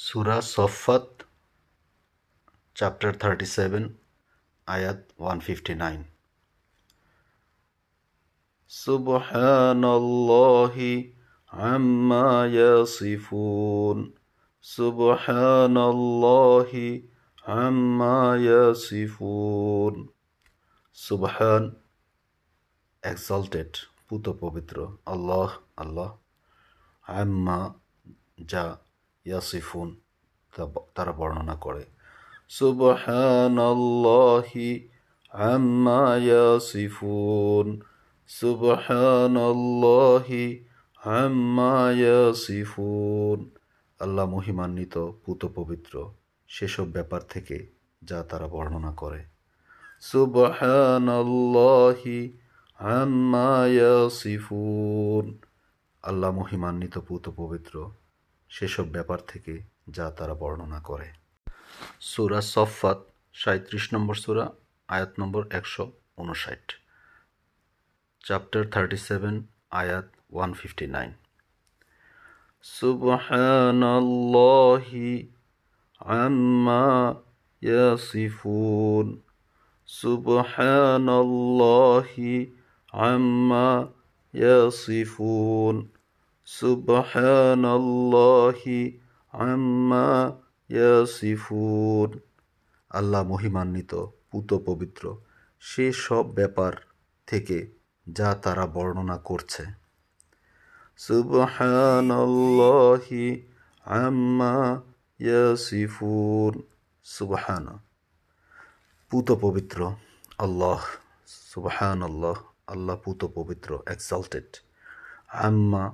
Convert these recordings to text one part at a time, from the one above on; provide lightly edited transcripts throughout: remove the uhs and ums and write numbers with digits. Surah As-Saffat, Chapter 37, Ayat 159. Subhanallahi amma yasifun. Subhanallahi amma yasifun. Subhan, exalted, puto pavitro, Allah, Allah, amma, ja, ইয়াসিফুন, তারা বর্ণনা করে। সুবহানাল্লাহি আম্মা ইয়াসিফুন, সুবহানাল্লাহি আম্মা ইয়াসিফুন। আল্লাহ মহিমান্বিত, পুত পবিত্র সেসব ব্যাপার থেকে যা তারা বর্ণনা করে। সুবহানাল্লাহি আম্মা ইয়াসিফুন, আল্লাহ মহিমান্বিত, পুত পবিত্র সেসব ব্যাপার থেকে যা তারা বর্ণনা করে। সূরা সাফফাত, ৩৭ নম্বর সূরা, আয়াত নম্বর ১৫৯, চ্যাপ্টার 37, আয়াত 159। সুবহানাল্লাহি আম্মা ইয়াসিফুন, সুবহানাল্লাহি আম্মা ইয়াসিফুন, সুবহানাল্লাহি আম্মা ইয়াসিফুন। আল্লাহ মহিমান্বিত, পুত পবিত্র সে সব ব্যাপার থেকে যা তারা বর্ণনা করছে। সুবহানাল্লাহি আম্মা ইয়াসিফুন। সুবহান, পুত পবিত্র, আল্লাহ, সুবহানাল্লাহ, আল্লাহ পুত পবিত্র, এক্সাল্টেড, আম্মা,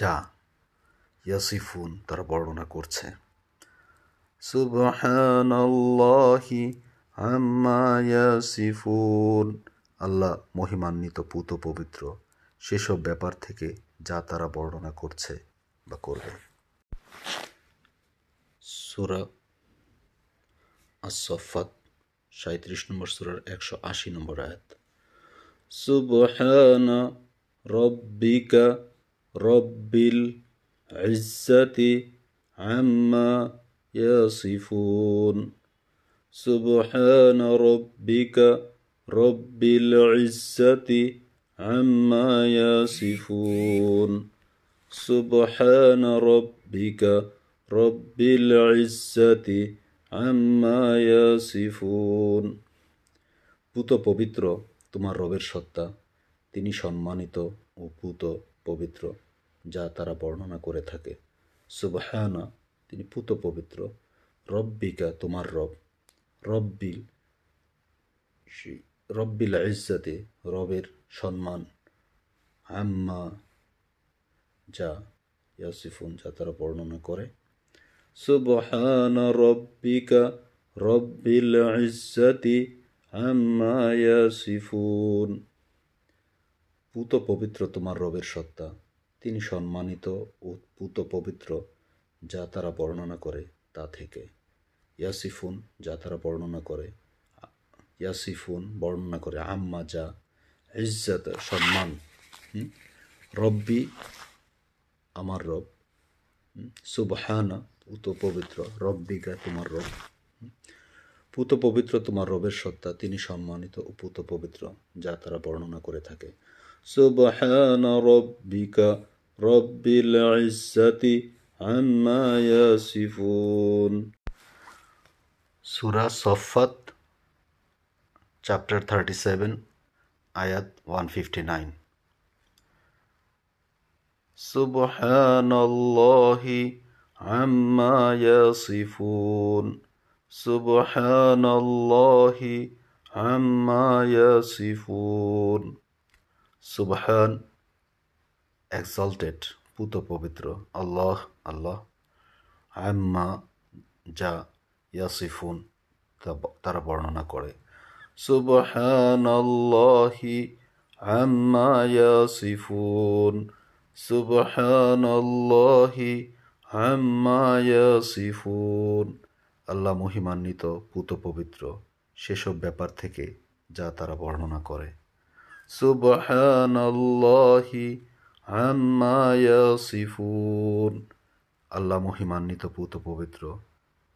যা, ইয়াসিফুন, তারা বর্ণনা করছে। সুবহানাল্লাহি আম্মা ইয়াসিফুন, আল্লাহ মহিমান্বিত, পুত পবিত্র সেসব ব্যাপার থেকে যা তারা বর্ণনা করছে বা করবে। সূরা আস-সাফফাত, ৩৭ নম্বর সূরার ১৮০ নম্বর আয়াত। সুবহানা রব্বিকা রব্বিল ইজ্জাতি আম্মা ইয়াসিফুন, সুবহানা রব্বিকা রব্বিল ইজ্জাতি আম্মা ইয়াসিফুন, সুবহানা রব্বিকা রব্বিল ইজ্জাতি আম্মা ইয়াসিফুন। পুত পবিত্র তোমার রবের সত্তা, তিনি সম্মানিত ও পুত পবিত্র যা তারা বর্ণনা করে থাকে। সুবহানা, তিনি পুত পবিত্র, রব্বিকা, তোমার রব, রব্বিল, রব্বিল ইজ্জাতে, রবের সম্মান, আম্মা, যা, ইয়াসিফুন, যা তারা বর্ণনা করে। সুবহানা রব্বিকা রব্বিল ইজ্জাতি আম্মা ইয়াসিফুন, পুত পবিত্র তোমার রবের সত্তা, তিনি সম্মানিত ও পুত পবিত্র যা তারা বর্ণনা করে তা থেকে। ইয়াসিফুন, যা তারা বর্ণনা করে, ইয়াসিফুন, বর্ণনা করে, আম্মা, যা, ইজ্জত, সম্মান, রব্বি, আমার রব, সুবহানা, পুত পবিত্র, রব্বিকা, তোমার রব, পুত পবিত্র তোমার রবের সত্তা, তিনি সম্মানিত ও পুত পবিত্র যা তারা বর্ণনা করে থাকে। সুবহানা রব্বিকা রব্বিল ইজ্জাতি আম্মা ইয়াসিফুন। সূরা সাফফাত, চ্যাপ্টার 37, আয়াত 159। সুবহানাল্লাহি আম্মা ইয়াসিফুন, সুবহানাল্লাহি আম্মা ইয়াসিফুন। সুবহান, এক্সাল্টেড, পুত পবিত্র, আল্লাহ, আল্লাহ, আম্মা, যা, ইয়াসিফুন, তারা বর্ণনা করে। সুবহানাল্লাহি আম্মা ইয়াসিফুন, সুবহানাল্লাহি আম্মা ইয়াসিফুন। আল্লাহ মহিমান্বিত, পুত পবিত্র সেসব ব্যাপার থেকে যা তারা বর্ণনা করে। সুবহানাল্লাহি আম্মা ইয়াসিফুন, আল্লাহ মহিমান্বিত পুত পবিত্র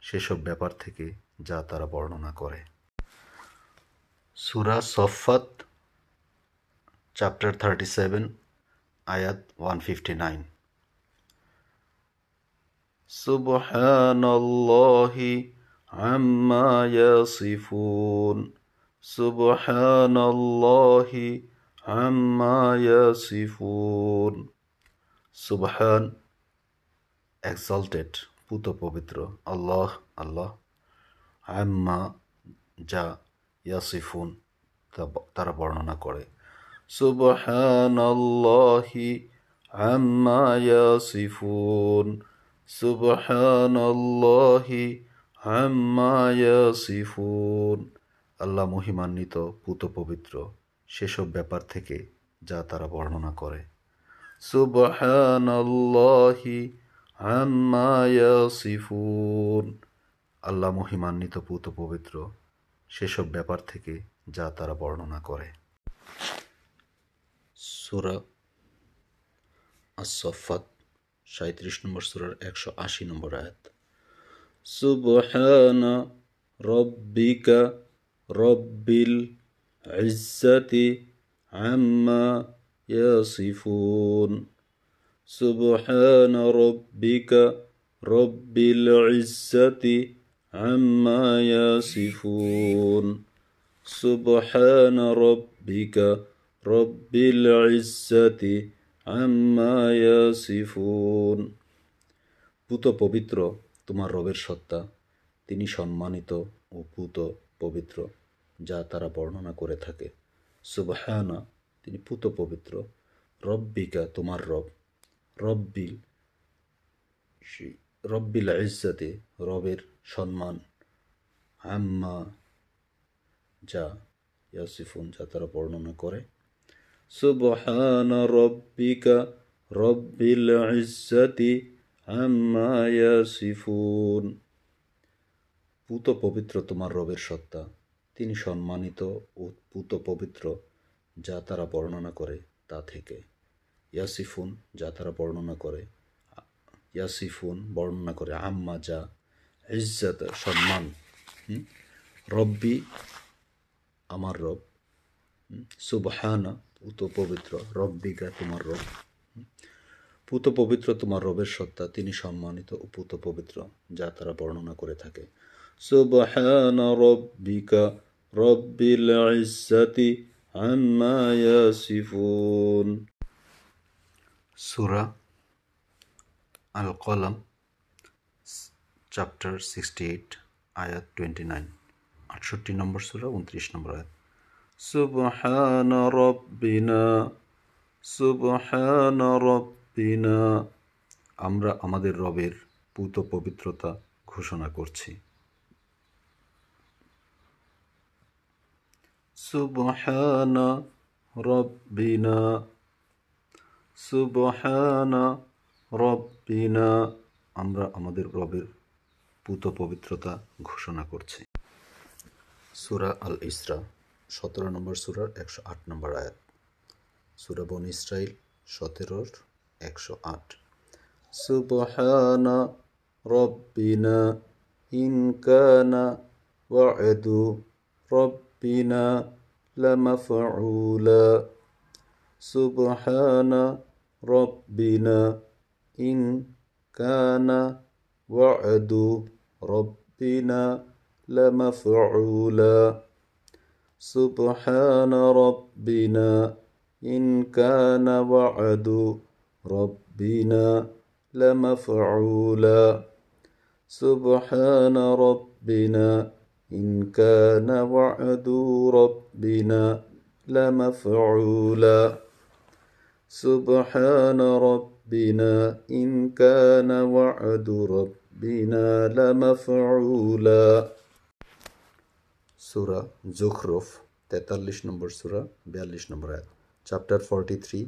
সেসব ব্যাপার থেকে যা তারা বর্ণনা করে। সূরা সাফফাত চ্যাপ্টার 37 আয়াত 159। সুবহানাল্লাহি আম্মা ইয়াসিফুন, সুবহানাল্লাহি আম্মা ইয়াসিফুন। সুবহান এক্সাল্টেড, পুত পবিত্র। আল্লাহ, আল্লাহ। আম্মা, যা। ইয়াসিফুন, তারা বর্ণনা করে। সুবহানাল্লাহি আম্মা ইয়াসিফুন, সুবহানাল্লাহি আম্মা ইয়াসিফুন। আল্লাহ মহিমান্বিত পুত পবিত্র সেসব ব্যাপার থেকে যা তারা বর্ণনা করে। সুবহানাল্লাহি আম্মা ইয়াসিফুন। আল্লাহ মহিমান্বিত পুত পবিত্র সেসব ব্যাপার থেকে যা তারা বর্ণনা করে। সূরা আস-সাফফাত 37 নম্বর সূরার 180 নম্বর আয়াত। সুবহানা রাব্বিকা রাব্বিল ইজ্জাতি আম্মা ইয়াসিফুন, সুবহানা রাব্বিকা রাব্বিল ইজ্জাতি আম্মা ইয়াসিফুন, সুবহানা রাব্বিকা রাব্বিল ইজ্জাতি আম্মা ইয়াসিফুন। পুত পবিত্র তোমার রবের সত্তা, তিনি সম্মানিত ও পুত পবিত্র, যা তারা বর্ণনা করে থাকে। সুবহানা, তিনি পুত পবিত্র। রব্বিকা, তোমার রব। রব্বিল, রব্বিল ইজ্জাতি, রবের সম্মান। আম্মা, যা। ইয়াসিফুন, যা তারা বর্ণনা করে। সুবহানা রাব্বিকা রাব্বিল ইজ্জাতি আম্মা ইয়াসিফুন। পুত পবিত্র তোমার রবের সত্তা, তিনি সম্মানিত ও পুত পবিত্র, যা তারা বর্ণনা করে তা থেকে। ইয়াসিফুন, যা তারা বর্ণনা করে। ইয়াসিফুন বর্ণনা করে। আম্মা, যা। ইজ্জত, সম্মান। রব্বি, আমার রব। সুবহানা, পুত পবিত্র। রব্বিকা, তোমার রব। পুত পবিত্র তোমার রবের সত্তা, তিনি সম্মানিত ও পুত পবিত্র, যা তারা বর্ণনা করে থাকে। সুবহানা রব্বিকা রব্বিল ইজ্জাতি আম্মা ইয়াসিফুন। সূরা আল-কলম চ্যাপ্টার 68 আয়াত 29, 68 নম্বর সূরা 29 নম্বর আয়াত। সুবহানা রব্বিনা, সুবহানা রব্বিনা, আমরা আমাদের রবের পুত পবিত্রতা ঘোষণা করছি। সুবহানা রব্বিনা, সুবহানা রব্বিনা, আমরা আমাদের রবের পুত পবিত্রতা ঘোষণা করছি। সূরা আল-ইসরা 17 নম্বর সূরার 108 নম্বর আয়াত। সূরা বনি ইসরাইল 17 108। সুবহানা রব্বিনা ইন কানা ওয়া'দু রব্বিনা লামাফউলা, সুবহানা রব্বিনা ইন কানা ওয়া'দু রব্বিনা লামাফউলা, সুবহানা রব্বিনা ইন কানা ওয়া'দু রব্বিনা লামাফউলা, সুবহানা রব্বিনা ইন কানা ওয়া'দু রব্বিনা লামাফউলা, সুবহানা রব্বিনা ইন কানা ওয়া'দু রব্বিনা লামাফউলা। সূরা যুখরুফ 43 নম্বর সূরা 42 নম্বর আয়াত, চ্যাপ্টার 43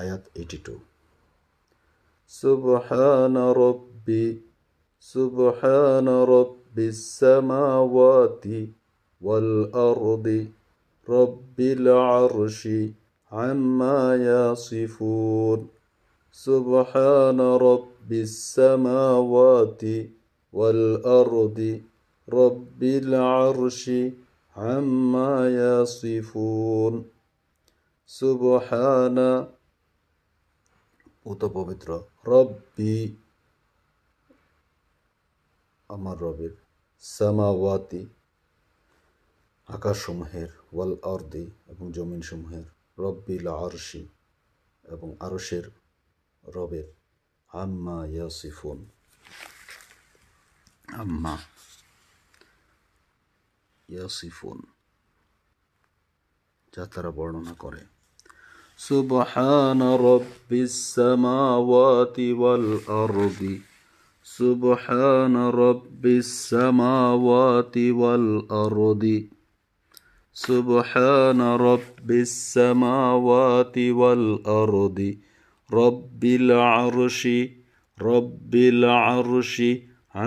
আয়াত 82। সুবহানা রব্বি, সুবহানা রব্বিস সামাওয়াতি ওয়াল আরদি রব্বিল আরশি আম্মা ইয়াসিফুন, সুবহানা রব্বি বিস-সামাওয়াতি ওয়াল আরদি রব্বিল আরশি আম্মা ইয়াসিফুন। সুবহানা উত পবিত্র, রব্বি আমার রবের, সামাওয়াতি আকাশসমূহের, ওয়াল আরদি এবং জমিনসমূহের, রব্বিল আরশি এবং আরশের রবের, আম্মা ইয়াসিফুন যা তারা বর্ণনা করে। সুবহান রব্বিস সামাওয়াতি ওয়াল আরদি, সুবহান রব্বিস সামাওয়াতি ওয়াল আরদি, সুবহান রব্বিস সামাওয়াতি ওয়াল আরদি রব্বিল আরশি, রব্বিল আরশি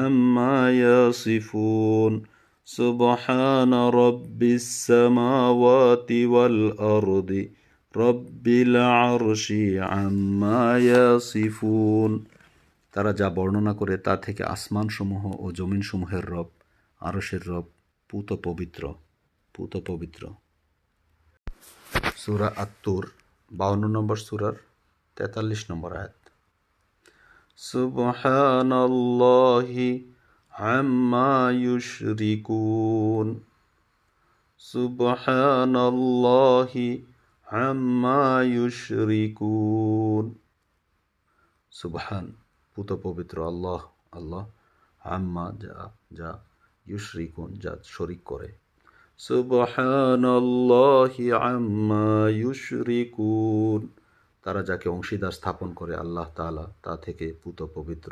আম্মা ইয়াসিফুন। সুবহান রব্বিস সামাওয়াতি ওয়াল আরদি রব্বিল আরশি আম্মা ইয়াসিফুন। তারা যা বর্ণনা করে তা থেকে আসমানসমূহ ও জমিনসমূহের রব, আরশের রব পুত পবিত্র, পুত পবিত্র। সূরা আত-তুর 52 নম্বর সূরার 43 নম্বর আয়াত। সুবহানাল্লাহি আম্মা ইউশরিকুন, সুবহানাল্লাহি আম্মা ইউশরিকুন। সুবহান পুত পবিত্র, আল্লাহ আল্লাহ, আম্মা যা, যা ইউশরিকুন যা শরিক করে। সুবহানাল্লাহি আম্মা ইউশরিকুন, তারা যাকে অংশীদার স্থাপন করে আল্লাহ তাআলা তা থেকে পুত পবিত্র।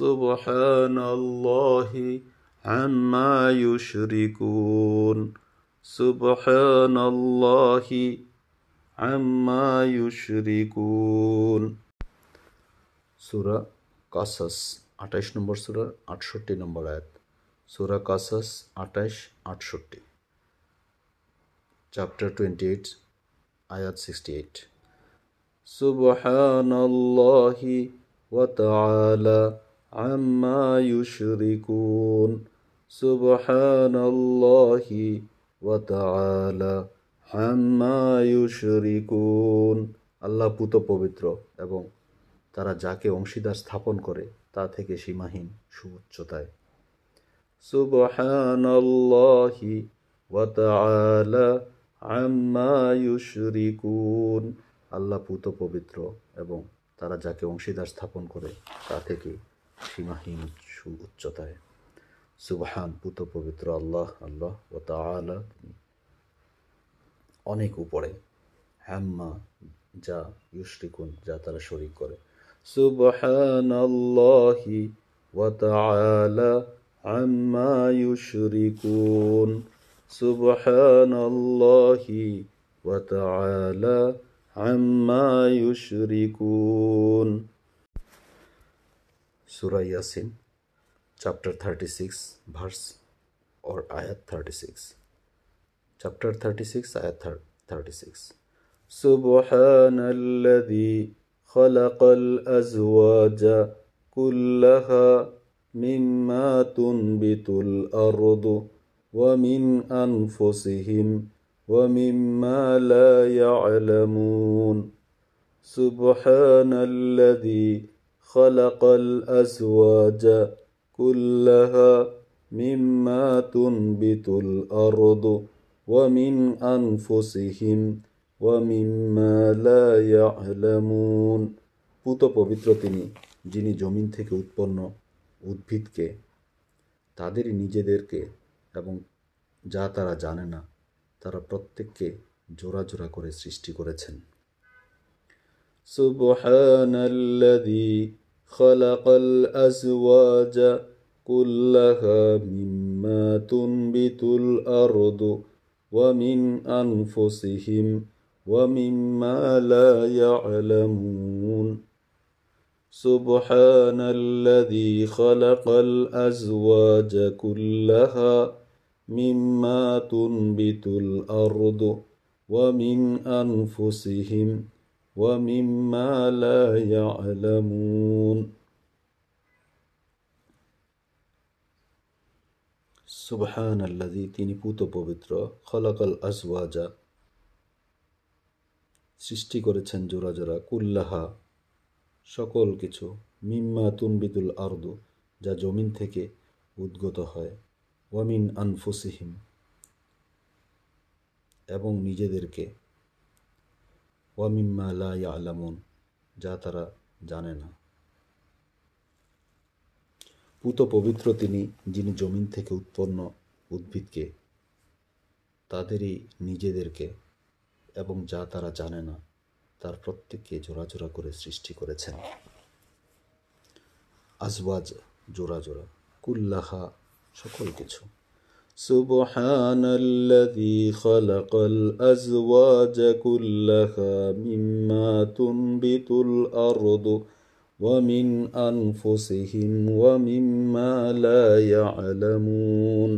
সুবহানাল্লাহি আম্মা ইউশরিকুন, সুবহানাল্লাহি আম্মা ইউশরিকুন। সূরা কাসাস 28 নম্বর সূরা 68 নম্বর আয়াত। সূরা কাসাস 28-68, চ্যাপ্টার 28, আয়াত 68। সুবহানাল্লাহি ওয়া তাআলা আম্মা ইউশরিকুন, সুবহানাল্লাহি ওয়া তাআলা আম্মা ইউশরিকুন। আল্লাহ পুত পবিত্র এবং তারা যাকে অংশীদার স্থাপন করে তা থেকে সীমাহীন সুউচ্চতায়। সুবহানাল্লাহি ওয়া তাআলা আম্মা ইউশরিকুন, আল্লাহ পুত পবিত্র এবং তারা যাকে অংশীদার স্থাপন করে তা থেকে সীমাহীন সুউচ্চতায়। সুবহান পুত পবিত্র, আল্লাহ আল্লাহ, ওয়া তাআলা অনেক উপরে, আম্মা যা ইউশরিকুন যা তারা শরীক করে। সুবহানাল্লাহি ওয়া তাআলা আম্মা ইউশরিকুন, সুবহানাল্লাহি ওয়া তাআলা আম্মা ইউশরিকুন। সূরা ইয়াসিন চ্যাপ্টার 36 ভার্স অর আয়াত 36, চ্যাপ্টার 36 আয়াত 36। সুবহানাল্লাযী খালাকাল আযওয়াজা কুল্লাহা মিম্মা তুনবিতুল আরদু ওয়া মিন আনফুসিহিম ওয়া মিম্মা লা ইয়ালামুন। সুবহানাল্লাযী খালাকাল আযওয়াজা কুল্লাহা মিম্মা তুনবিতুল আরদু ওয়া মিন আনফুসিহিম ওয়া মিম্মা লা ইয়ালামুন। পুত পবিত্র তিনি, যিনি জমিন থেকে উৎপন্ন উদ্ভিদকে, তাদের নিজেদেরকে এবং যা তারা জানে না, তারা প্রত্যেককে জোড়া জোড়া করে সৃষ্টি করেছেন। সুবহানাল্লাযী খালাকাল আযওয়াজা কুল্লাহা মিম্মা তুনবিতুল আরদু ওয়া মিন আনফুসিহিম ওয়া মিম্মা লা ইয়ালামুন। সুবহানাল্লাযী খালাকাল আযওয়াজা কুল্লাহা মিম্মা তুনবিতুল আরদু ওয়া মিন আনফুসিহিম ওয়া মিম্মা লা ইয়ালামুন। সুবহান আল্লাযী, তিনি পুত পবিত্র, খলাকাল আজওয়াজা, সৃষ্টি করেছেন জোড়া জোড়া, কুল্লাহা, সকল কিছু, মিম্মা তুনবিতুল আরদু, যা জমিন থেকে উদ্গত হয়, ওয়ামিন আনফুসিহিম, এবং নিজেদেরকে, ওয়ামিম্মা লা ইয়ালামুন, যা তারা জানে না। পুত পবিত্র তিনি, যিনি জমিন থেকে উৎপন্ন উদ্ভিদকে, তাদেরই নিজেদেরকে এবং যা তারা জানে না তার প্রত্যেককে জোড়া জোড়া করে সৃষ্টি করেছেন। আজওয়াজ জোড়া জোড়া, কুল্লাহা সকল কিছু। সুবহানাল্লাযী খালাকাল আজওয়াজা কুল্লাহা মিম্মা তুনবিতুল আরদু ওয়া মিন আনফুসিহিম ওয়া মিম্মা লা ইয়ালামুন।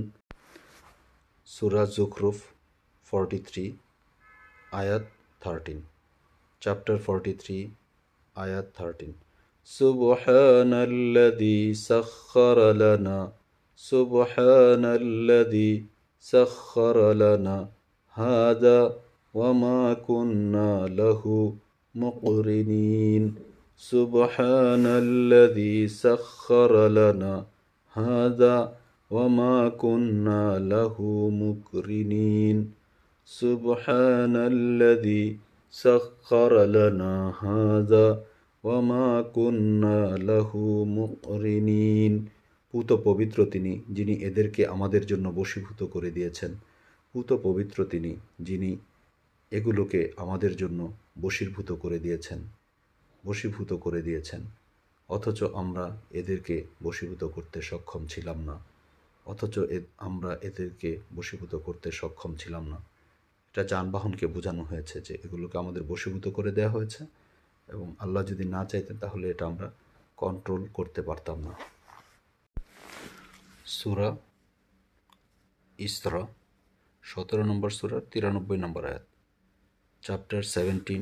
সূরা যুখরুফ 43 আয়াত 13, চ্যাপ্টার 43 আয়াত 13। সুবহানাল্লাযী সাখখারা লানা, সুবহানাল্লাযী সাখখারা লানা হাযা ওয়া মা কুন্না লাহু মুকরিনিন। সুবহানাল্লাযী সাখখারা লানা হাযা ওয়া মা কুন্না লাহু মুকরিনিন। সুবহানাল্লাযী সাখখারা লানা হাযা ওয়া মা কুন্না লাহু মুকরিনিন। পুত পবিত্র তিনি, যিনি এদেরকে আমাদের জন্য বশীভূত করে দিয়েছেন। পুত পবিত্র তিনি, যিনি এগুলোকে আমাদের জন্য বশীভূত করে দিয়েছেন, বশীভূত করে দিয়েছেন, অথচ আমরা এদেরকে বশীভূত করতে সক্ষম ছিলাম না, অথচ আমরা এদেরকে বশীভূত করতে সক্ষম ছিলাম না। এটা যানবাহনকে বোঝানো হয়েছে যে এগুলোকে আমাদের বশীভূত করে দেওয়া হয়েছে, এবং আল্লাহ যদি না চাইতেন তাহলে এটা আমরা কন্ট্রোল করতে পারতাম না। সূরা ইসরা 17 নম্বর সূরা 93 নম্বর আয়াত, চ্যাপ্টার 17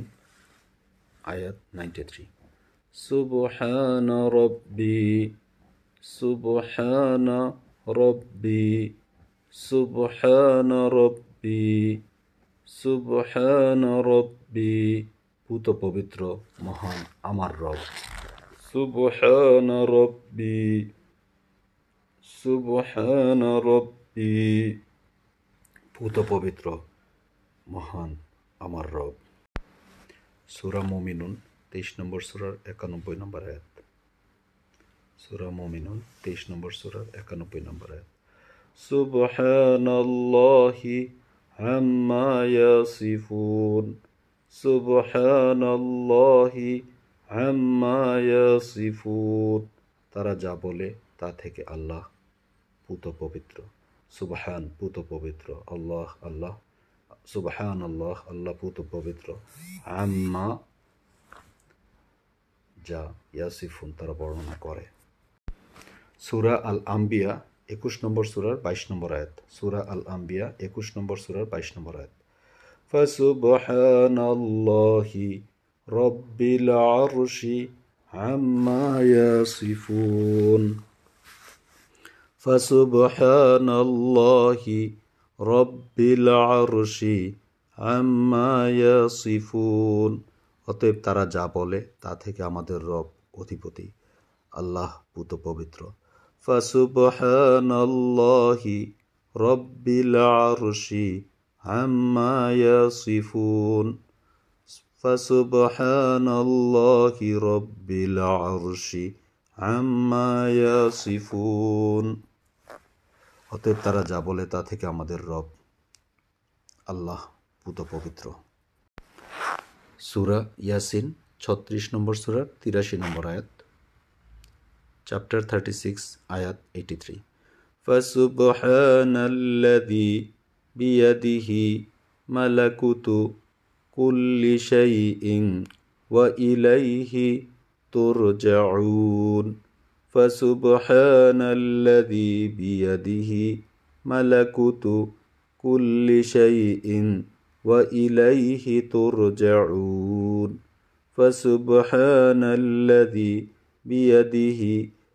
আয়াত 93। সুবহানা রব্বি, সুবহানা রব্বি, সুবহানা রব্বি, সুবহানা রব্বি, পুত পবিত্র মহান আমার রব। সুবহানা রব্বি, সুবহানা রব্বি, পুত পবিত্র মহান আমার রব। সূরা মুমিনুন 23 নম্বর সূরার 91 নম্বর আয়াত। সূরা মুমিনুন 23 নম্বর সূরার 91 নম্বর আয়াত। সুবহানাল্লাহি আম্মা ইয়াসিফুন, সুবহানাল্লাহি আম্মা ইয়াসিফুন, তারা যা বলে তা থেকে আল্লাহ পুত পবিত্র। সুবহান পুত পবিত্র, আল্লাহ আল্লাহ, সুবহান আল্লাহ আল্লাহ পুত পবিত্র, আম্মা যা, ইয়াসিফুন তারা বর্ণনা করে। সূরা আল-আম্বিয়া 21 নম্বর সূরার 22 নম্বর আয়াত। সূরা আল-আম্বিয়া 21 নম্বর সূরার 22 নম্বর আয়াত। ফাসুবহানাল্লাহি রব্বিল আরশি আম্মা ইয়াসিফুন, ফাসুবহানাল্লাহি রব্বিল আরশি আম্মা ইয়াসিফুন, অতএব তারা যা বলে তা থেকে আমাদের রব অধিপতি আল্লাহ পুত পবিত্র। ফাসুবহানাল্লাহি রব্বিল আরশি আম্মা ইয়াসিফুন, ফাসুবহানাল্লাহি রব্বিল আরশি আম্মা ইয়াসিফুন, অতএব তারা যা বলে তা থেকে আমাদের রব আল্লাহ পুত পবিত্র। সূরা ইয়াসিন 36 নম্বর সূরা 83 নম্বর আয়াত, চ্যাপ্টার 36 আয়াত 83। ফাসুবহানাল্লাযী বিয়াদিহি মালাকুতু কুল্লি শাইইন ওয়া ইলাইহি তুরজাউন। ফাসুবহানাল্লাযী বিয়াদিহি মালাকুতু কুল্লি শাইইন ওয়া ইলাইহি তুরজাউন। ফাসুবহানাল্লাযী বিয়াদিহি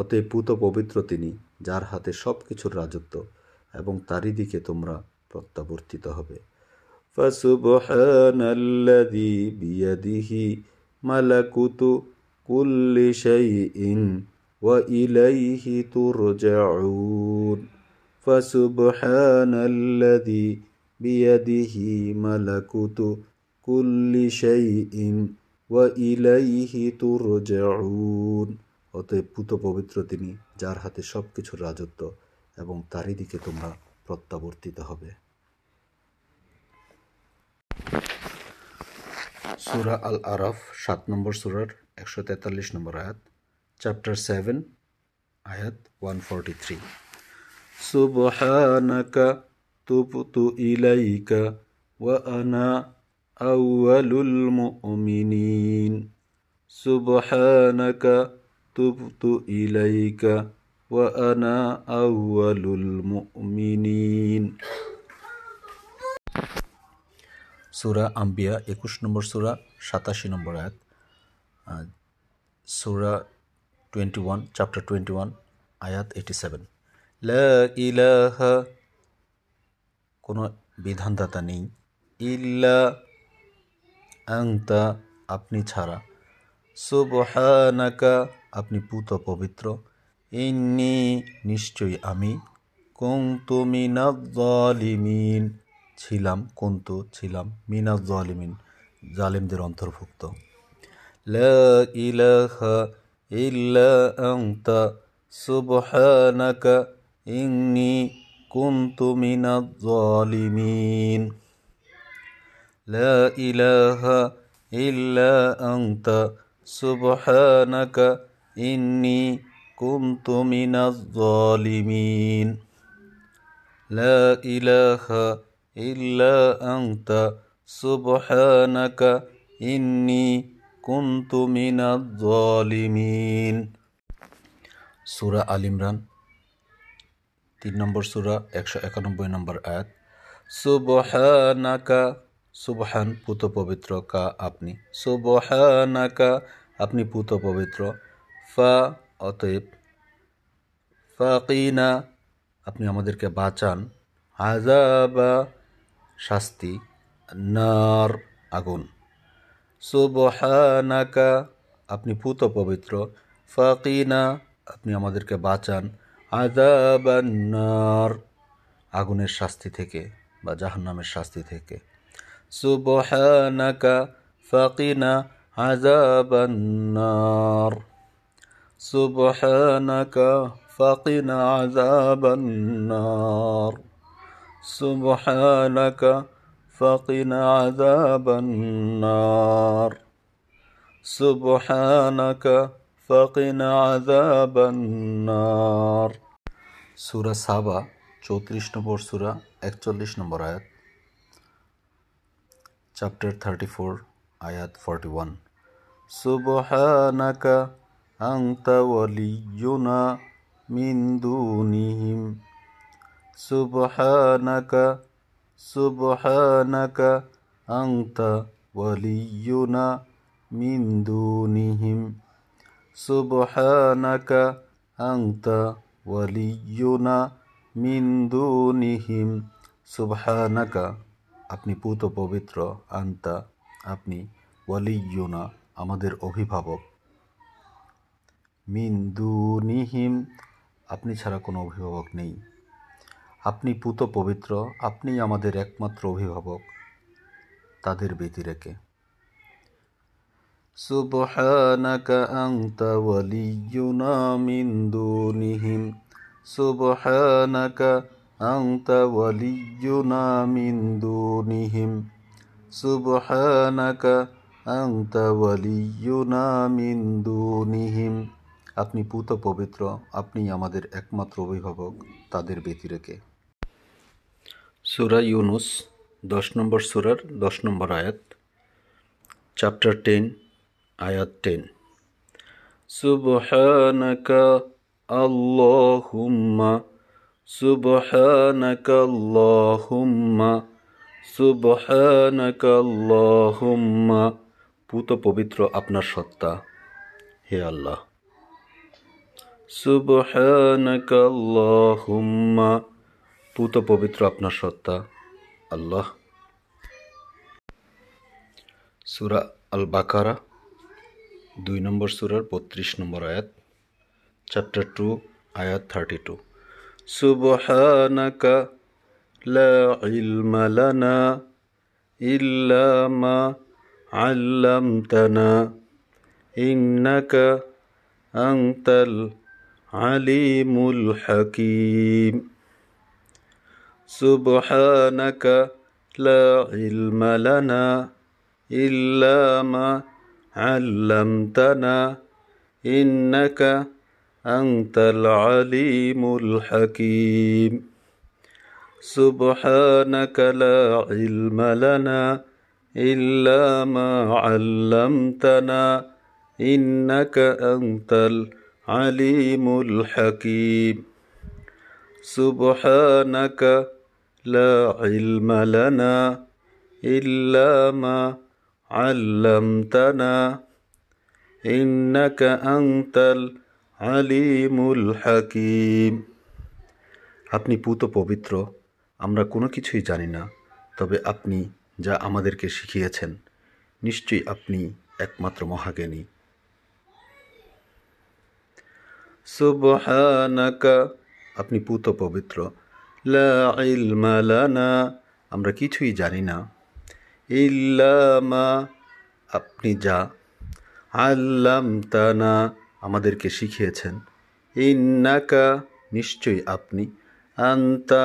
অতএব পূত পবিত্র তিনি, যার হাতে সব কিছুর রাজত্ব, এবং তারই দিকে তোমরা প্রত্যাবর্তিত হবে। ফাসুবহানাল্লাযী বিয়াদিহি মালাকুতু কুল্লি শাইইন ওয়া ইলাইহি তুরজাউন। ফাসুবহানাল্লাযী বিয়াদিহি মালাকুতু কুল্লি শাইইন ওয়া ইলাইহি তুরজাউন। অতএব পূত পবিত্র তিনি, যার হাতে সব কিছুর রাজত্ব, এবং তারই দিকে তোমরা প্রত্যাবর্তিত হবে। সূরা আল-আরাফ 7 নম্বর সূরার 143 নম্বর আয়াত, চ্যাপ্টার 7, আয়াত 143। সুবহানাকা তুবতু ইলাইকা ওয়া আনা আউয়ালুল মুমিনিন। সুবহানাকা তুবতু ইলাইকা ওয়া আনা আউয়ালুল মুমিনিন। সূরা আম্বিয়া 21 নম্বর সূরা 87 নম্বর আয়াত, সূরা 21, চ্যাপ্টার 21, আয়াত 87। লা ইলাহা, কোনো বিধানদাতা নেই, ইল্লা আনতা, আপনি ছাড়া, সুবহানাকা, আপনি পূত পবিত্র, ইন্নী, নিশ্চয়ই আমি, কুনতু মিনাল যালিমিন, ছিলাম, কুনতু ছিলাম, মিনাল যালিমিন, জালিমদের অন্তর্ভুক্ত। লা ইলাহা ইল্লা আনতা সুবহানাকা ইন্নী কুনতু মিনাল যালিমিন। লা ইলাহা ইল্লা আনতা সুবহানাকা ইন্নী কুনতু মিনাল যালিমিন। লা ইলাহা ইল্লা আনতা সুবহানাকা ইন্নী কুনতু মিনাল যালিমিন। সূরা আল ইমরান 3 নম্বর সূরা 191 নম্বর আয়াত, সুবহানাকা, সুবহান পূত পবিত্র, কা আপনি, সুবহানাকা আপনি পূত পবিত্র, ফা অতএব, ফাকিনা আপনি আমাদেরকে বাঁচান, আযাবা শাস্তি, নার আগুন। সুবহানাকা আপনি পূত পবিত্র, ফাকিনা আপনি আমাদেরকে বাঁচান, আযাবান নার আগুনের শাস্তি থেকে বা জাহান্নামের শাস্তি থেকে। সুবহানাকা ফাকিনা আযাবান নার। সুবহানাকা ফাকিনা আযাবান নার। সুবহানাকা ফাকিনা আযাবান নার। সুবহানাকা ফাকিনা আযাবান নার। সূরা সাবা 34 নম্বর সূরা 41 নম্বর আয়াত, চ্যাপ্টার 34, আয়াত 41। সুবহানাকা আনতা ওয়ালিয়ুনা মিন দুনিহিম। সুবহানাকা, সুবহানাকা আনতা ওয়ালিয়ুনা মিন দুনিহিম। সুবহানাকা আনতা ওয়ালিয়ুনা মিন দুনিহিম। সুবহানাকা আপনি পূত পবিত্র, আনতা আপনি, ওয়ালিয়ুনা আমাদের অভিভাবক, মিন দুনিহিম আপনি ছাড়া কোনো অভিভাবক নেই, আপনি পূত পবিত্র, আপনি আমাদের একমাত্র অভিভাবক তাদের ব্যতিরেকে। সুবহানাকা আনতা ওয়ালিয়ুনা মিন দুনিহিম। সুবহানাকা আনতা ওয়ালিয়ুনা মিন দুনিহিম। সুবহানাকা আনতা ওয়ালিয়ুনা মিন দুনিহিম। আপনি পূত পবিত্র, আপনি আমাদের একমাত্র অভিভাবক, তাদের ব্যতিরেকে। সূরা ইউনুস 10 নম্বর সূরার 10 নম্বর আয়াত, চ্যাপ্টার 10, আয়াত 10। সুবহানাকা আল্লাহুম্মা সুবহানাকা আল্লাহুম্মা সুবহানাকা আল্লাহুম্মা, পূত পবিত্র আপনার সত্তা, হে আল্লাহ। সুবহানাকা আল্লাহুম্মা, পূত পবিত্র আপনার সত্তা, আল্লাহ। সূরা আল-বাকারা 2 নম্বর সূরার 32 নম্বর আয়াত, চ্যাপ্টার 2, আয়াত 32। সুবহানাকা লা ইলমা লানা ইল্লা মা 'আল্লামতানা ইন্নাকা আনতাল আলিমুল হাকীম। সুবহানাকা লা ইলমা লানা ইল্লা মা 'আল্লামতানা ইন্নাকা আনতাল আলিমুল হাকীম। সুবহানাকা লা ইলমা লানা ইল্লা মা 'আল্লামতানা ইন্নাকা আনতাল আলিমুল হাকীম। সুবহানাকা লা ইলমা লানা ইল্লা মা 'আল্লামতানা ইন্নাকা আনতাল আলিমুল হাকীম। আপনি পূত পবিত্র, আমরা কোনো কিছুই জানি না, তবে আপনি যা আমাদেরকে শিখিয়েছেন, নিশ্চয়ই আপনি একমাত্র মহাজ্ঞানী। সুবহানাকা, আপনি পূত পবিত্র। লা ইলমা লানা, আমরা কিছুই জানি না। ইল্লা মা, আপনি যা। আল্লামতানা, আমাদেরকে শিখিয়েছেন। ইন্নাকা, নিশ্চয়ই আপনি। আনতা,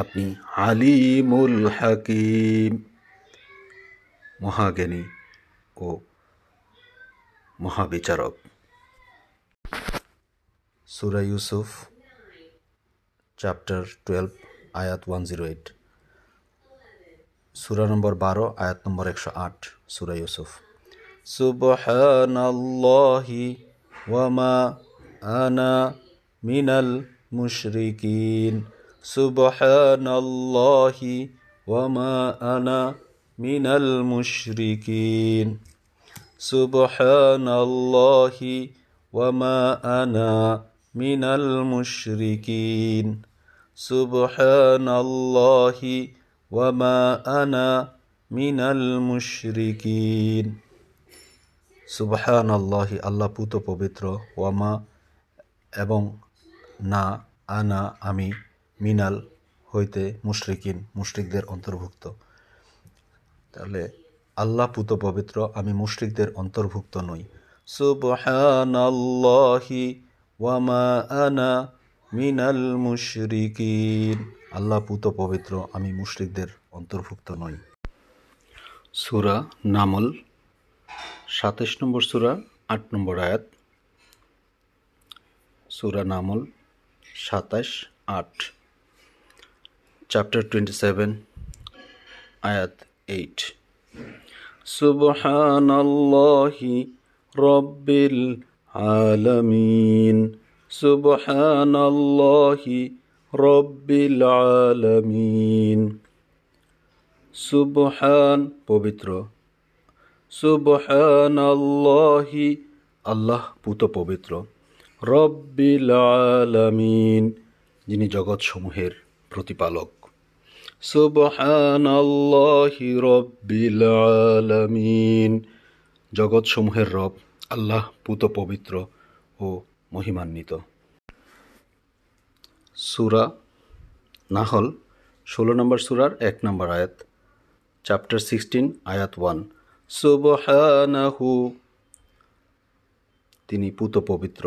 আপনি। আলিমুল হাকীম, মহাজ্ঞানী ও মহাবিচারক। সূরা ইউসুফ চ্যাপ্টার 12, আয়াত 108। সূরা নম্বর 12, আয়াত নম্বর 108, সূরা ইউসুফ। সুবহানাল্লাহি ওয়া মা আনা মিনাল মুশরিকিন। সুবহানাল্লাহি ওয়া মা আনা মিনাল মুশরিকিন। সুবহানাল্লাহি ওয়া মা আনা মিনাল মুশরিকিন। সুবহানাল্লাহি ওয়া মা আনা মিনাল মুশরিকিন। সুবহানাল্লাহি, আল্লাহ পূত পবিত্র। ওয়ামা, এবং না, আনা, আমি, মিনাল, হইতে, মুশরিকিন, মুশরিকদের অন্তর্ভুক্ত। তাহলে আল্লাহ পূত পবিত্র, আমি মুশরিকদের অন্তর্ভুক্ত নই। সুবহানাল্লাহি ওয়ামা আনা মিনাল মুশরিকিন, আল্লাহ পূত পবিত্র, আমি মুশরিকদের অন্তর্ভুক্ত নই। সূরা নামল 27 নম্বর সূরা 8 নম্বর আয়াত, সূরা নামল 27-8, চ্যাপ্টার 27, আয়াত 8। সুবহানাল্লাহি রব্বিল আলামিন। সুবহানাল্লাহি রব্বিল আলামিন। সুবহান, পবিত্র। সুবহানাল্লাহি, আল্লাহ পূত পবিত্র। রব্বিল আলামিন, যিনি জগৎসমূহের প্রতিপালক। সুবহানাল্লাহি রব্বিল আলামিন, জগৎসমূহের রব, আল্লাহ পূত পবিত্র ও মহিমান্বিত। সূরা নাহল 16 নম্বর সূরার 1 নম্বর আয়াত, চ্যাপ্টার 16, আয়াত 1। সুবহানাহু, তিনি পূত পবিত্র।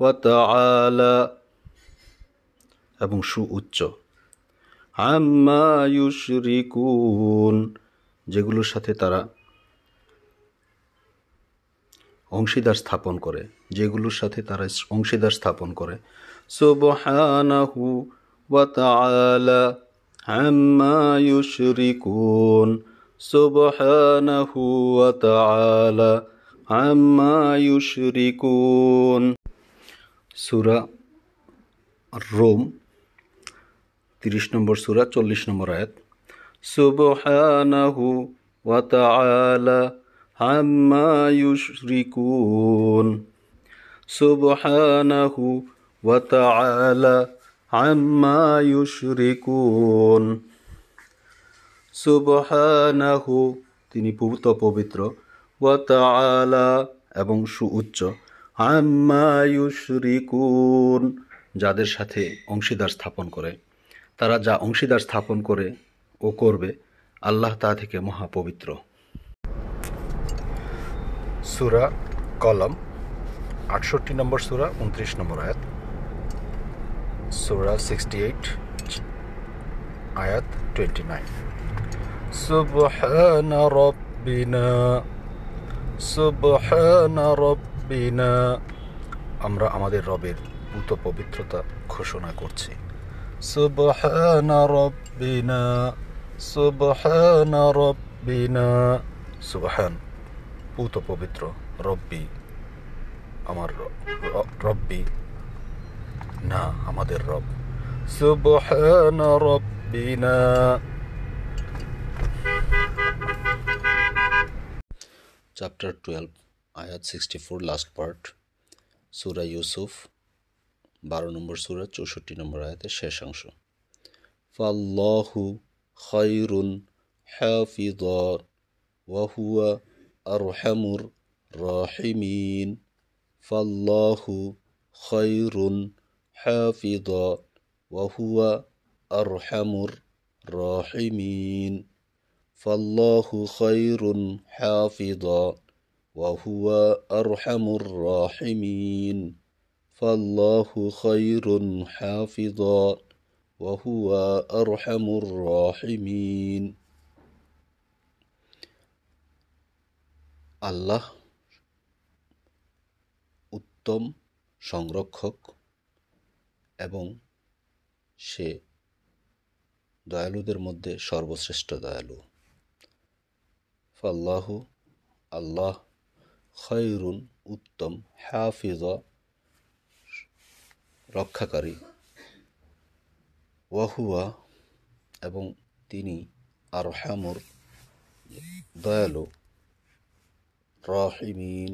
ওয়া তাআলা, এবং সুউচ্চ। আম্মা ইউশরিকুন, যেগুলোর সাথে তারা অংশীদার স্থাপন করে, যেগুলোর সাথে তারা অংশীদার স্থাপন করে। সুবহানাহু ওয়া তাআলা আম্মা ইউশরিকুন, সুবহানাহু ওয়া তাআলা আম্মা ইউশরিকুন। সূরা রোম 30 নম্বর সূরা 40 নম্বর আয়াত। সুবহানাহু ওয়া তাআলা আম্মা ইউশরিকুন, সুবহানাহু ওয়া তাআলা আম্মা ইউশরিকুন। সুবহানাহু তিনি পূত পবিত্র, ওয়া তাআলা এবং সুউচ্চ, আম্মা ইউশরিকুন যাদের সাথে অংশীদার স্থাপন করে। তারা যা অংশীদার স্থাপন করে ও করবে, আল্লাহ তা থেকে মহাপবিত্র। সূরা কলম 68 নম্বর সূরা 29 নম্বর আয়াত। সূরা 68 আয়াত 29। সুবহানা রব্বিনা, সুবহানা রব্বিনা, আমরা আমাদের রবের পূত পবিত্রতা ঘোষণা করছি। সুবহানা রব্বিনা, সুবহানা রব্বিনা, সুবহান পূত পবিত্র, রব্বি আমার রব্বি না আমাদের রব। সুবহানা রব্বিনা। চ্যাপ্টার 12 আয়াত 64 লাস্ট পার্ট, সূরা ইউসুফ 12 নম্বর সূরা 64 নম্বর আয়াতের শেষাংশ। ফাল্লাহু খায়রুন হাফিযা ওয়া হুয়া আরহামুর রাহিমিন, ফাল্লাহু খায়রুন হাফিযা ওয়া হুয়া আরহামুর রাহিমিন, ফাল্লাহু খায়রুন হাফিযা ওয়া হুয়া আরহামুর রাহিমিন, ফাল্লাহু খায়রুন হাফিযা ওয়া হুয়া আরহামুর রাহিমিন। আল্লাহ উত্তম সংরক্ষক এবং সে দয়ালুদের মধ্যে সর্বশ্রেষ্ঠ দয়ালু। ফাল্লাহু আল্লাহ, খায়রুন উত্তম, হাফিযা রক্ষাকারী, ওয়াহুয়া এবং তিনি, আরহামুর দয়ালু, রাহিমিন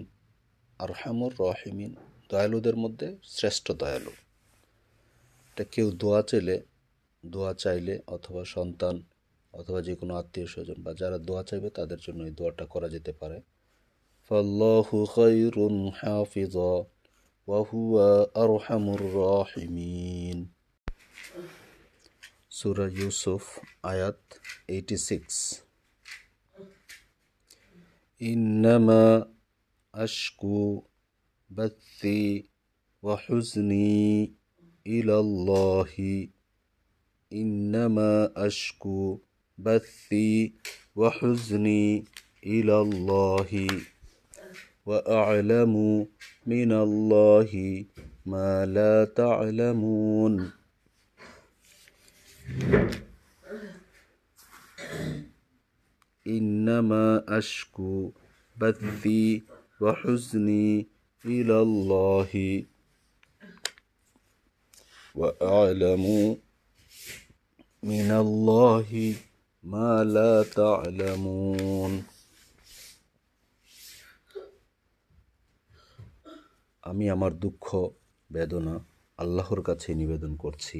আরহামুর রাহিমিন দয়ালুদের মধ্যে শ্রেষ্ঠ দয়ালু। এটা কেউ দোয়া চাইলে অথবা সন্তান অথবা যে কোনো আত্মীয় স্বজন বা যারা দোয়া চাইবে তাদের জন্য এই দোয়াটা করা যেতে পারে। ফাল্লাহু খায়রুন হাফিযা ওয়া হুয়া আরহামুর রাহিমিন। সূরা ইউসুফ আয়াত 86। ইন্নামা আশকু বাথি ওয়া হুজনি ইলাল্লাহি, ইন্নামা আশকু বাথি ওয়া হুজনি ইলাল্লাহি ওয়া আ'লামু মিনাল্লাহি মা লা তা'লামুন। ইন্নামা আশকু বাথি ওয়া হুজনি ইলাল্লাহি ওয়া আ'লামু মিনাল্লাহি মা লা তা'লামুন। আমি আমার দুঃখ বেদনা আল্লাহর কাছে নিবেদন করছি,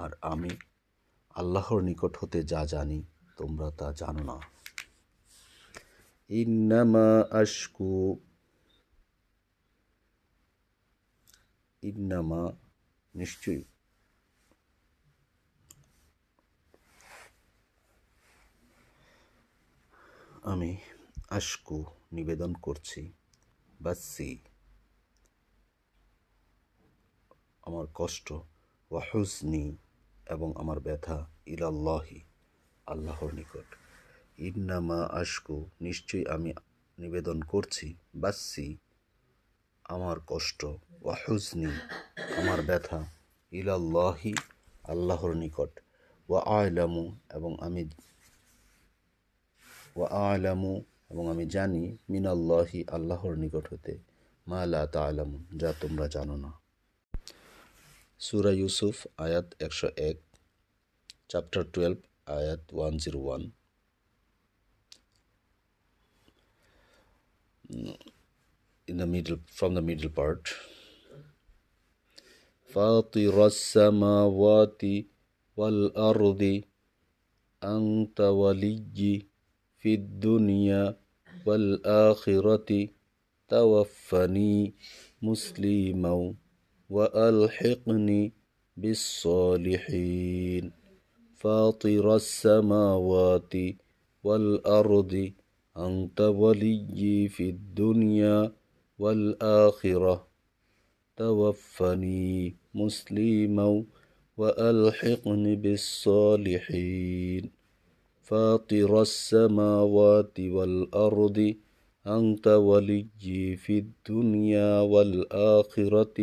আর আমি আল্লাহর নিকট হতে যা জানি তোমরা তা জানো না। ইন্নামা আশকু, ইন্নামা নিশ্চয়ই, আমি আশকু নিবেদন করছি, বাসি আমার কষ্ট, ওয়া হুজনি এবং আমার ব্যথা, ইলাল্লাহি আল্লাহর নিকট। ইন্নামা আশকু নিশ্চয়ই আমি নিবেদন করছি, বাসি আমার কষ্ট, ওয়াহুজনি আমার ব্যথা, ইলাল্লাহি আল্লাহর নিকট, ওয়া আলামু এবং আমি জানি, মিনাল্লাহি আল্লাহর নিকট হতে, মা লা তা'লামুন যা তোমরা জানো না। সূরা ইউসুফ আয়াত 101, চ্যাপ্টার 12 আয়াত 101। From the middle part, فاطر السماوات والأرض أنت ولي في الدنيا والآخرة توفني مسلما وألحقني بالصالحين فاطر السماوات والأرض أنت ولي في الدنيا والآخرة توفني مسلما وألحقني بالصالحين فاطر السماوات والأرض أنت ولي في الدنيا والآخرة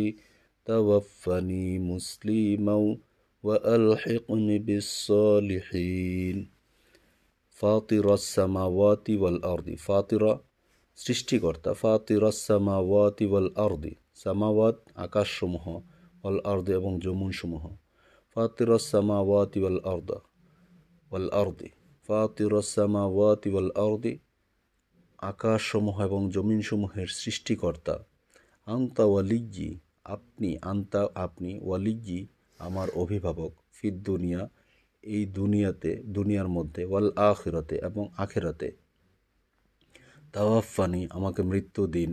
توفني مسلما وألحقني بالصالحين ফাতিরাস-সামাওয়াতি ওয়াল আরদি, ফাতিরা সৃষ্টিকর্তা, ফাতিরাস-সামাওয়াতি ওয়াল আরদি সামাওয়াত আকাশসমূহ, ওয়াল আরদি এবং জমিনসমূহ, ফাতিরাস-সামাওয়াতি ওয়াল আরদা ওয়াল আরদি, ফাতিরাস-সামাওয়াতি ওয়াল আরদি আকাশসমূহ এবং জমিনসমূহের সৃষ্টিকর্তা, আনতা ওয়ালিয়্যি আপনি, আনতা আপনি, ওয়ালিয়্যি আমার অভিভাবক, ফিদ দুনিয়া এই দুনিয়াতে দুনিয়ার মধ্যে, ওয়াল আখিরাতে এবং আখিরাতে, তাওয়াফানি আমাকে মৃত্যু দিন,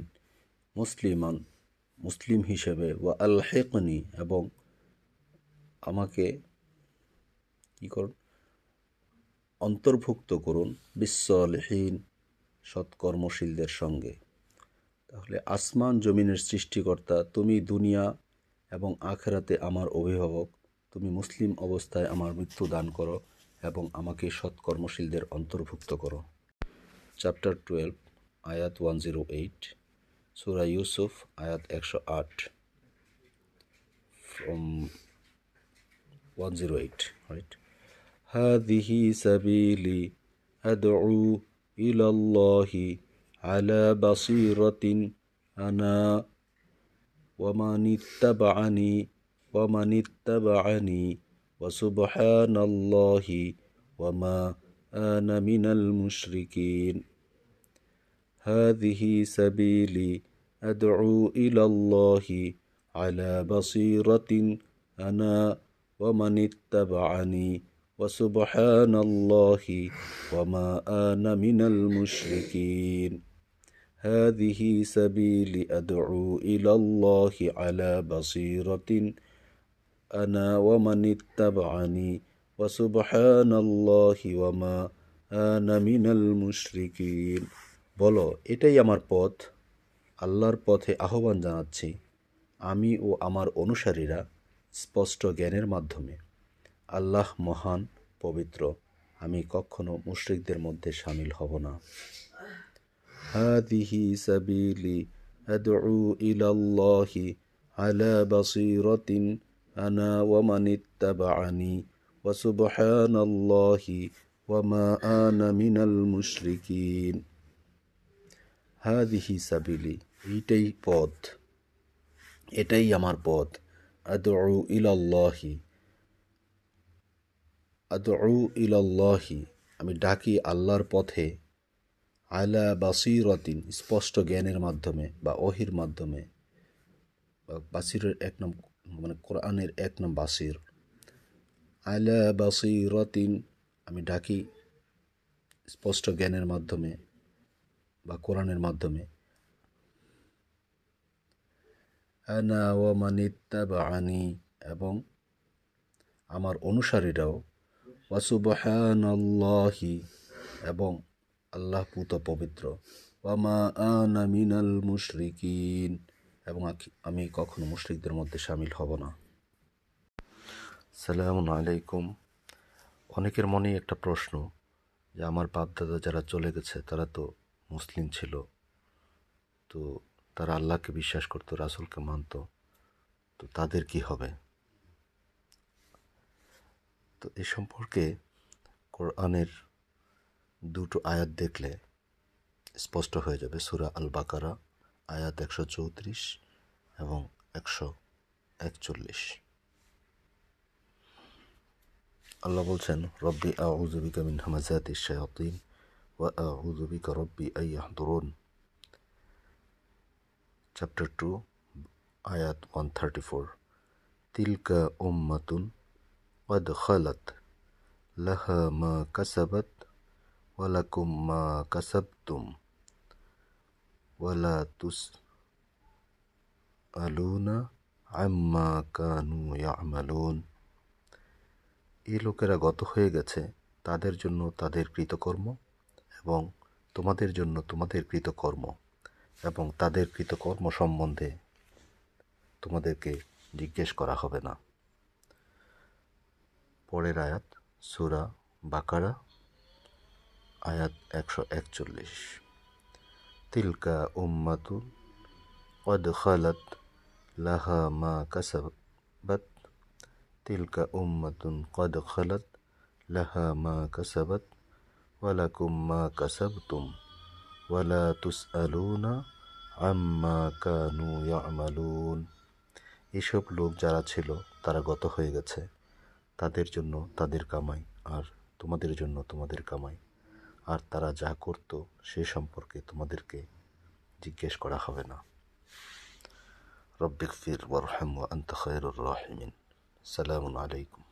মুসলিমান মুসলিম হিসেবে, ওয়া আলহিকনি এবং আমাকে কি করুন অন্তর্ভুক্ত করুন, বিসসালিহীন সৎকর্মশীলদের সঙ্গে। তাহলে আসমান জমিনের সৃষ্টিকর্তা তুমি, দুনিয়া এবং আখিরাতে আমার অভিভাবক, তুমি মুসলিম অবস্থায় আমার মৃত্যু দান করো এবং আমাকে সৎকর্মশীলদের অন্তর্ভুক্ত করো। চ্যাপ্টার 12 আয়াত 108, সূরা ইউসুফ আয়াত 108, ফ্রম 108, রাইট। হাযিহি সাবিলি আদউ ইলাল্লাহি আলা বাসীরাতিন আনা ওয়া মান ইত্তাবা'নি ومن اتبعني وسبحان الله وما أنا من المشركين هذه سبيلي أدعو إلى الله على بصيرة أنا ومن اتبعني وسبحان الله وما أنا من المشركين هذه سبيلي أدعو إلى الله على بصيرة أنا ومن اتبعني وسبحان الله وما أنا من المشركين বলো, এটাই আমার পথ, আল্লাহর পথে আহ্বান জানাচ্ছি আমি ও আমার অনুসারীরা স্পষ্ট জ্ঞানের মাধ্যমে। আল্লাহ মহান পবিত্র, আমি কখনো মুশরিকদের মধ্যে শামিল হব না। হাযিহি সাবিলি আদউ ইলাল্লাহি আলা বাসীরাতিন আনা ওয়া মান ইত্তাবা'নি ওয়া সুবহানাল্লাহি ওয়া মা আনা মিনাল মুশরিকিন। হাযিহি সাবিলি এটাই পথ, এটাই আমার পথ, আদউ ইলাল্লাহি আমি ডাকি আল্লাহর পথে, আলা বাসীরাতিন স্পষ্ট জ্ঞানের মাধ্যমে বা ওহির মাধ্যমে, বাসিরের এক নাম মানে কোরআনের এক নাম বাসির, আলা বাসীরাতিন আমি ডাকি স্পষ্ট জ্ঞানের মাধ্যমে বা কোরআনের মাধ্যমে, আনা ওয়া মান ইত্তাবা'নি এবং আমার অনুসারীরাও, ওয়া সুবহানাল্লাহি এবং আল্লাহ পুত পবিত্র, ওয়া মা আনা মিনাল মুশরিকিন এবং আমি কখনো মুশরিকদের মধ্যে শামিল হব না। আসসালামু আলাইকুম। অনেকের মনেই একটা প্রশ্ন যে আমার বাপদাদা যারা চলে গেছে তারা তো মুসলিম ছিল, তো তারা আল্লাহকে বিশ্বাস করত, রাসুলকে মানত, তো তাদের কি হবে? তো এ সম্পর্কে কোরআনের দুটো আয়াত দেখলে স্পষ্ট হয়ে যাবে। সূরা আল-বাকারা আয়াত 134 এবং 141। আল্লাহ বলছেন, রব্বি আউযু বিকা মিন হামাযাতিশ শায়াতিন ওয়া আউযু বিকা রব্বি আন ইয়াহদুরুন। চ্যাপ্টার 2 আয়াত 134। তিলকা উম্মাতুন قد خلت لها ما كسبت ولكم ما كسبتم ولا تسألون عما كانوا يعملون। এই লোকেরা গত হয়ে গেছে, তাদের জন্য তাদের কৃতকর্ম এবং তোমাদের জন্য তোমাদের কৃতকর্ম, এবং তাদের কৃতকর্ম সম্বন্ধে তোমাদেরকে জিজ্ঞেস করা হবে না। পরের আয়াত সূরা বাকারা আয়াত 141। তিলকা উম্মাতুন কদ খালাত লাহা মা কাসাবাত তিলকা উম্মাতুন কদ খালাত লাহা মা কাসাবাত ওয়ালাকুম মা কাসাবতুম ওয়ালা তুসআলুনা আম্মা কানু ইয়ামালুন। এসব লোক যারা ছিল তারা গত হয়ে গেছে, তাদের জন্য তাদের কামাই আর তোমাদের জন্য তোমাদের কামাই, আর তারা যা করত সে সম্পর্কে তোমাদেরকে জিজ্ঞেস করা হবে না। রব্বিগফির ওয়ারহাম ওয়া আনতা খায়রুর রাহিমিন। সালামুন আলাইকুম।